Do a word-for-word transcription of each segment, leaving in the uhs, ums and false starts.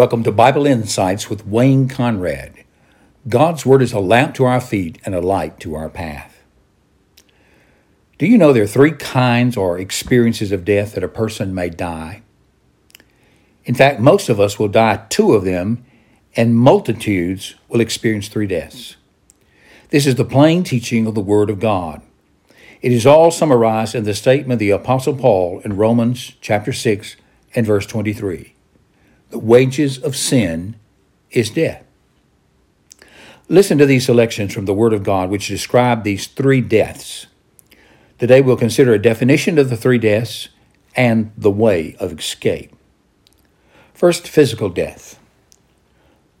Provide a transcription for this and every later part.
Welcome to Bible Insights with Wayne Conrad. God's Word is a lamp to our feet and a light to our path. Do you know there are three kinds or experiences of death that a person may die? In fact, most of us will die two of them, and multitudes will experience three deaths. This is the plain teaching of the Word of God. It is all summarized in the statement of the Apostle Paul in Romans chapter six and verse twenty-three. The wages of sin is death. Listen to these selections from the Word of God which describe these three deaths. Today we'll consider a definition of the three deaths and the way of escape. First, physical death.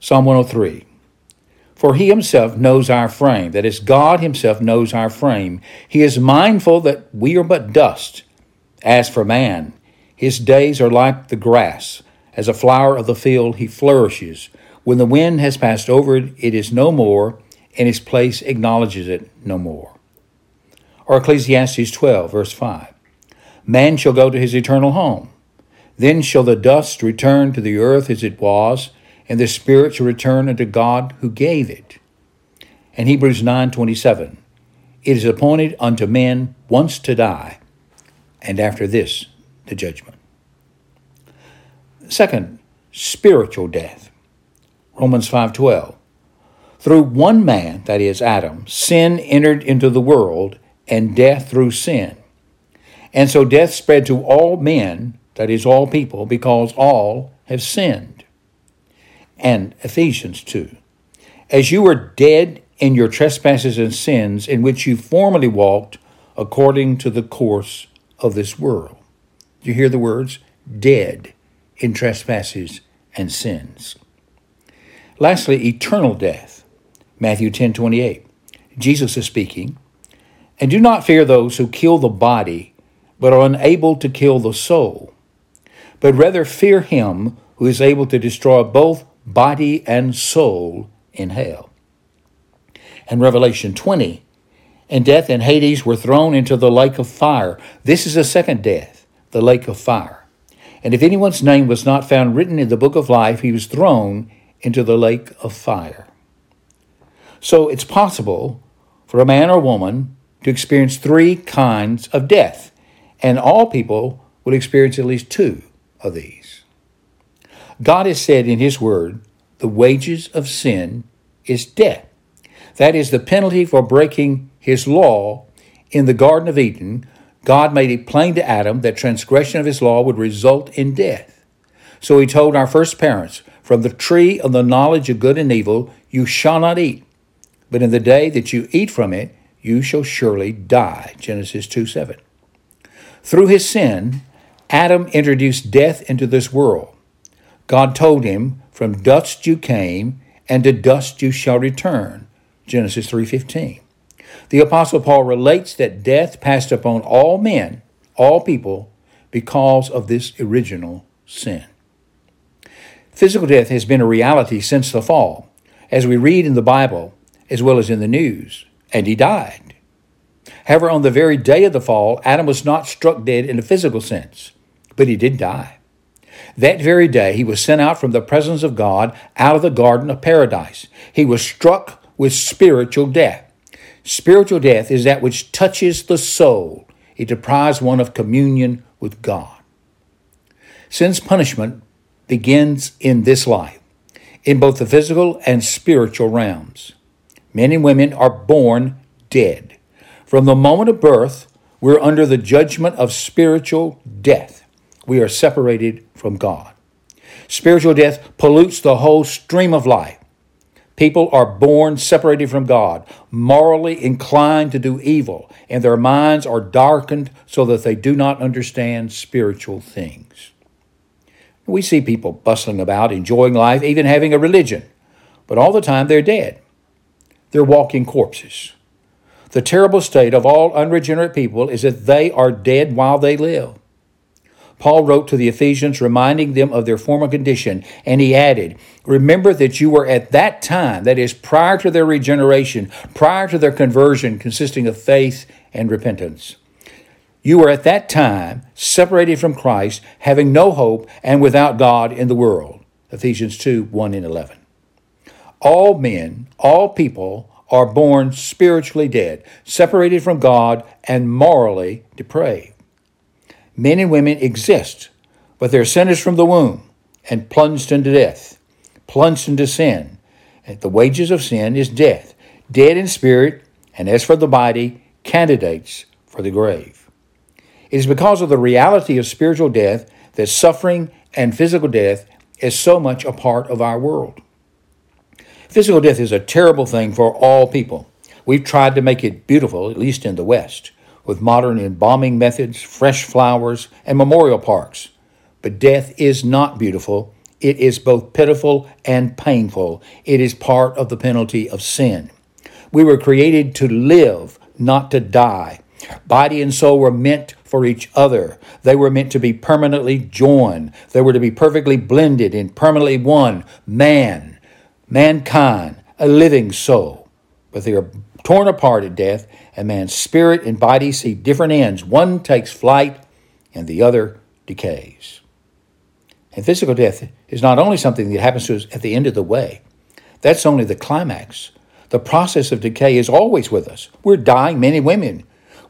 Psalm one oh three. For he himself knows our frame. That is, God himself knows our frame. He is mindful that we are but dust. As for man, his days are like the grass. As a flower of the field, he flourishes. When the wind has passed over it, it is no more, and its place acknowledges it no more. Or Ecclesiastes twelve, verse five. Man shall go to his eternal home. Then shall the dust return to the earth as it was, and the spirit shall return unto God who gave it. And Hebrews nine, twenty-seven. It is appointed unto men once to die, and after this the judgment. Second, spiritual death. Romans five twelve. Through one man, that is Adam, sin entered into the world, and death through sin. And so death spread to all men, that is all people, because all have sinned. And Ephesians two. As you were dead in your trespasses and sins, in which you formerly walked according to the course of this world. You hear the words, dead in trespasses and sins. Lastly, eternal death. Matthew ten twenty-eight. Jesus is speaking, and do not fear those who kill the body, but are unable to kill the soul, but rather fear him who is able to destroy both body and soul in hell. And Revelation twenty, and death and Hades were thrown into the lake of fire. This is the second death, the lake of fire. And if anyone's name was not found written in the book of life, he was thrown into the lake of fire. So it's possible for a man or woman to experience three kinds of death, and all people will experience at least two of these. God has said in his word, the wages of sin is death. That is the penalty for breaking his law in the Garden of Eden. God made it plain to Adam that transgression of his law would result in death. So he told our first parents, from the tree of the knowledge of good and evil, you shall not eat. But in the day that you eat from it, you shall surely die. Genesis two seven. Through his sin, Adam introduced death into this world. God told him, from dust you came, and to dust you shall return. Genesis three fifteen. The Apostle Paul relates that death passed upon all men, all people, because of this original sin. Physical death has been a reality since the fall, as we read in the Bible, as well as in the news, and he died. However, on the very day of the fall, Adam was not struck dead in a physical sense, but he did die. That very day, he was sent out from the presence of God, out of the Garden of Paradise. He was struck with spiritual death. Spiritual death is that which touches the soul. It deprives one of communion with God. Sin's punishment begins in this life, in both the physical and spiritual realms. Men and women are born dead. From the moment of birth, we're under the judgment of spiritual death. We are separated from God. Spiritual death pollutes the whole stream of life. People are born separated from God, morally inclined to do evil, and their minds are darkened so that they do not understand spiritual things. We see people bustling about, enjoying life, even having a religion, but all the time they're dead. They're walking corpses. The terrible state of all unregenerate people is that they are dead while they live. Paul wrote to the Ephesians, reminding them of their former condition, and he added, remember that you were at that time, that is, prior to their regeneration, prior to their conversion, consisting of faith and repentance. You were at that time separated from Christ, having no hope and without God in the world. Ephesians two, one and eleven. All men, all people are born spiritually dead, separated from God and morally depraved. Men and women exist, but they're sinners from the womb and plunged into death, plunged into sin. And the wages of sin is death, dead in spirit, and as for the body, candidates for the grave. It is because of the reality of spiritual death that suffering and physical death is so much a part of our world. Physical death is a terrible thing for all people. We've tried to make it beautiful, at least in the West, with modern embalming methods, fresh flowers, and memorial parks. But death is not beautiful. It is both pitiful and painful. It is part of the penalty of sin. We were created to live, not to die. Body and soul were meant for each other. They were meant to be permanently joined. They were to be perfectly blended and permanently one. Man. Mankind, a living soul, but they are torn apart at death, and man's spirit and body see different ends. One takes flight, and the other decays. And physical death is not only something that happens to us at the end of the way. That's only the climax. The process of decay is always with us. We're dying, men and women.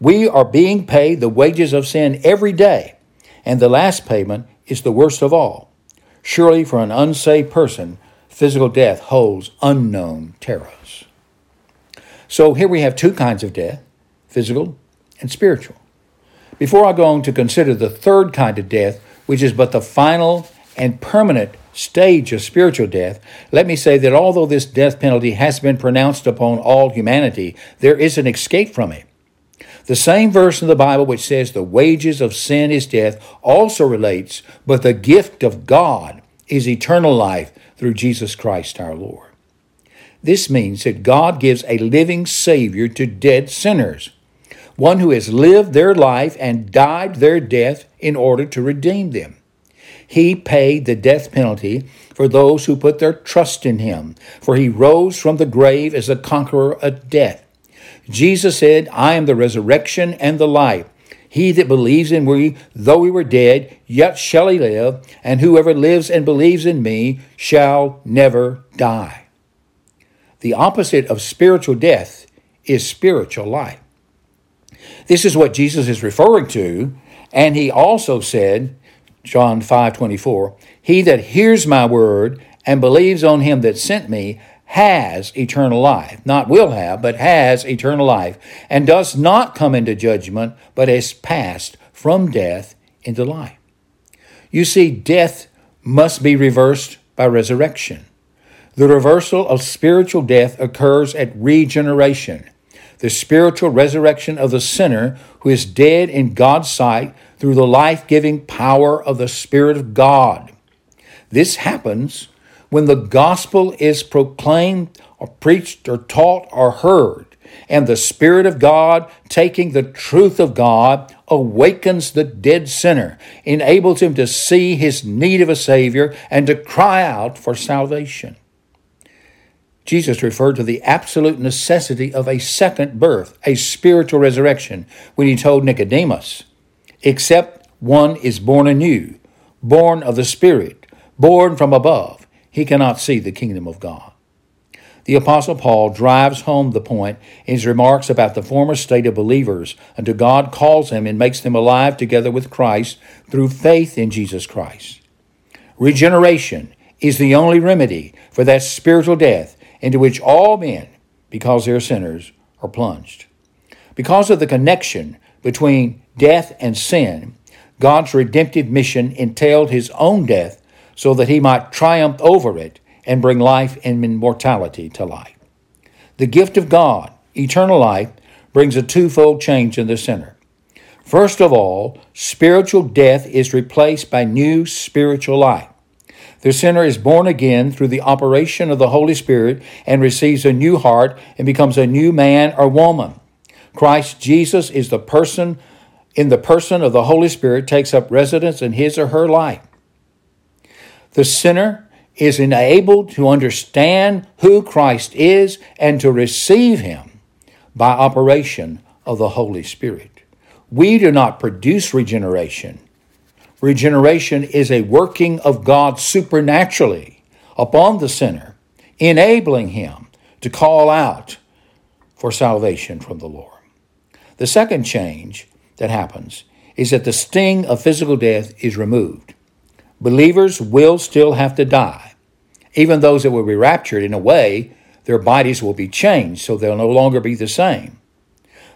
We are being paid the wages of sin every day, and the last payment is the worst of all. Surely for an unsaved person, physical death holds unknown terrors. So here we have two kinds of death, physical and spiritual. Before I go on to consider the third kind of death, which is but the final and permanent stage of spiritual death, let me say that although this death penalty has been pronounced upon all humanity, there is an escape from it. The same verse in the Bible which says the wages of sin is death also relates, but the gift of God is eternal life through Jesus Christ our Lord. This means that God gives a living Savior to dead sinners, one who has lived their life and died their death in order to redeem them. He paid the death penalty for those who put their trust in him, for he rose from the grave as the conqueror of death. Jesus said, I am the resurrection and the life. He that believes in me, though he were dead, yet shall he live, and whoever lives and believes in me shall never die. The opposite of spiritual death is spiritual life. This is what Jesus is referring to, and he also said, John five twenty-four, he that hears my word and believes on him that sent me has eternal life, not will have, but has eternal life, and does not come into judgment, but is passed from death into life. You see, death must be reversed by resurrection. The reversal of spiritual death occurs at regeneration, the spiritual resurrection of the sinner who is dead in God's sight through the life-giving power of the Spirit of God. This happens when the gospel is proclaimed or preached or taught or heard, and the Spirit of God, taking the truth of God, awakens the dead sinner, enables him to see his need of a Savior and to cry out for salvation. Jesus referred to the absolute necessity of a second birth, a spiritual resurrection, when he told Nicodemus, except one is born anew, born of the Spirit, born from above, he cannot see the kingdom of God. The Apostle Paul drives home the point in his remarks about the former state of believers until God calls them and makes them alive together with Christ through faith in Jesus Christ. Regeneration is the only remedy for that spiritual death into which all men, because they are sinners, are plunged. Because of the connection between death and sin, God's redemptive mission entailed his own death so that he might triumph over it and bring life and immortality to life. The gift of God, eternal life, brings a twofold change in the sinner. First of all, spiritual death is replaced by new spiritual life. The sinner is born again through the operation of the Holy Spirit and receives a new heart and becomes a new man or woman. Christ Jesus is the person, in the person of the Holy Spirit, takes up residence in his or her life. The sinner is enabled to understand who Christ is and to receive him by operation of the Holy Spirit. We do not produce regeneration. Regeneration is a working of God supernaturally upon the sinner, enabling him to call out for salvation from the Lord. The second change that happens is that the sting of physical death is removed. Believers will still have to die. Even those that will be raptured, in a way, their bodies will be changed, so they'll no longer be the same.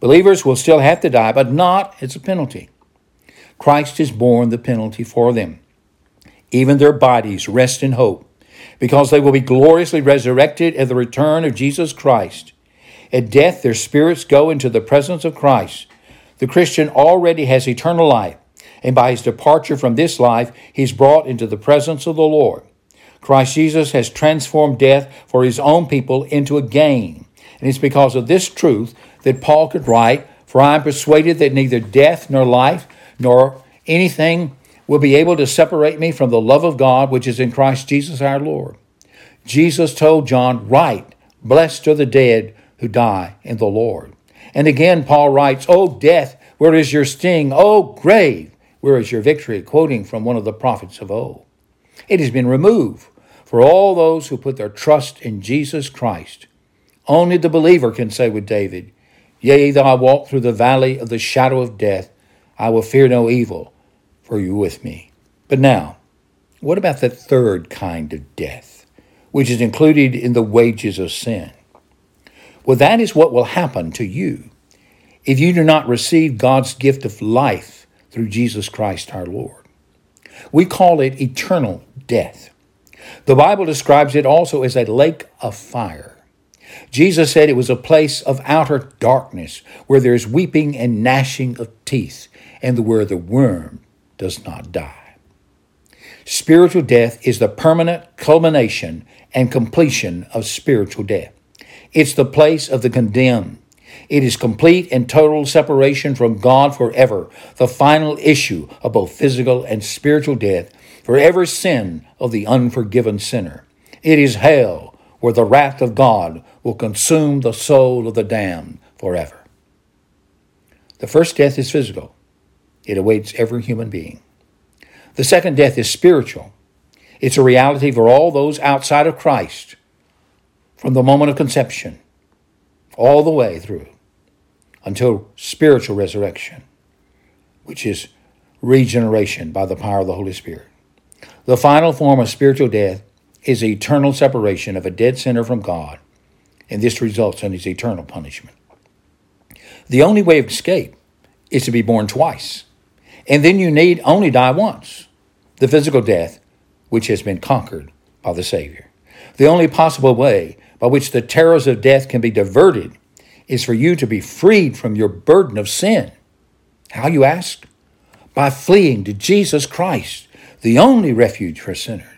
Believers will still have to die, but not as a penalty. Christ has borne the penalty for them. Even their bodies rest in hope, because they will be gloriously resurrected at the return of Jesus Christ. At death, their spirits go into the presence of Christ. The Christian already has eternal life, and by his departure from this life, he's brought into the presence of the Lord. Christ Jesus has transformed death for his own people into a gain. And it's because of this truth that Paul could write, "For I am persuaded that neither death nor life nor anything will be able to separate me from the love of God, which is in Christ Jesus our Lord." Jesus told John, "Write, blessed are the dead who die in the Lord." And again, Paul writes, "O death, where is your sting? O grave, where is your victory?" quoting from one of the prophets of old. It has been removed for all those who put their trust in Jesus Christ. Only the believer can say with David, "Yea, though I walk through the valley of the shadow of death, I will fear no evil, for you are with me." But now, what about that third kind of death, which is included in the wages of sin? Well, that is what will happen to you if you do not receive God's gift of life through Jesus Christ our Lord. We call it eternal death. The Bible describes it also as a lake of fire. Jesus said it was a place of outer darkness where there is weeping and gnashing of teeth, and where the worm does not die. Spiritual death is the permanent culmination and completion of spiritual death. It's the place of the condemned. It is complete and total separation from God forever, the final issue of both physical and spiritual death for every sin of the unforgiven sinner. It is hell, where the wrath of God will consume the soul of the damned forever. The first death is physical. It awaits every human being. The second death is spiritual. It's a reality for all those outside of Christ, from the moment of conception all the way through until spiritual resurrection, which is regeneration by the power of the Holy Spirit. The final form of spiritual death is the eternal separation of a dead sinner from God, and this results in his eternal punishment. The only way of escape is to be born twice, and then you need only die once, the physical death which has been conquered by the Savior. The only possible way by which the terrors of death can be diverted is for you to be freed from your burden of sin. How, you ask? By fleeing to Jesus Christ, the only refuge for sinners.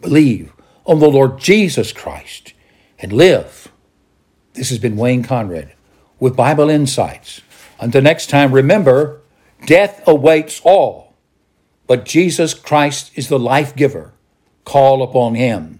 Believe on the Lord Jesus Christ and live. This has been Wayne Conrad with Bible Insights. Until next time, remember, death awaits all, but Jesus Christ is the life giver. Call upon him.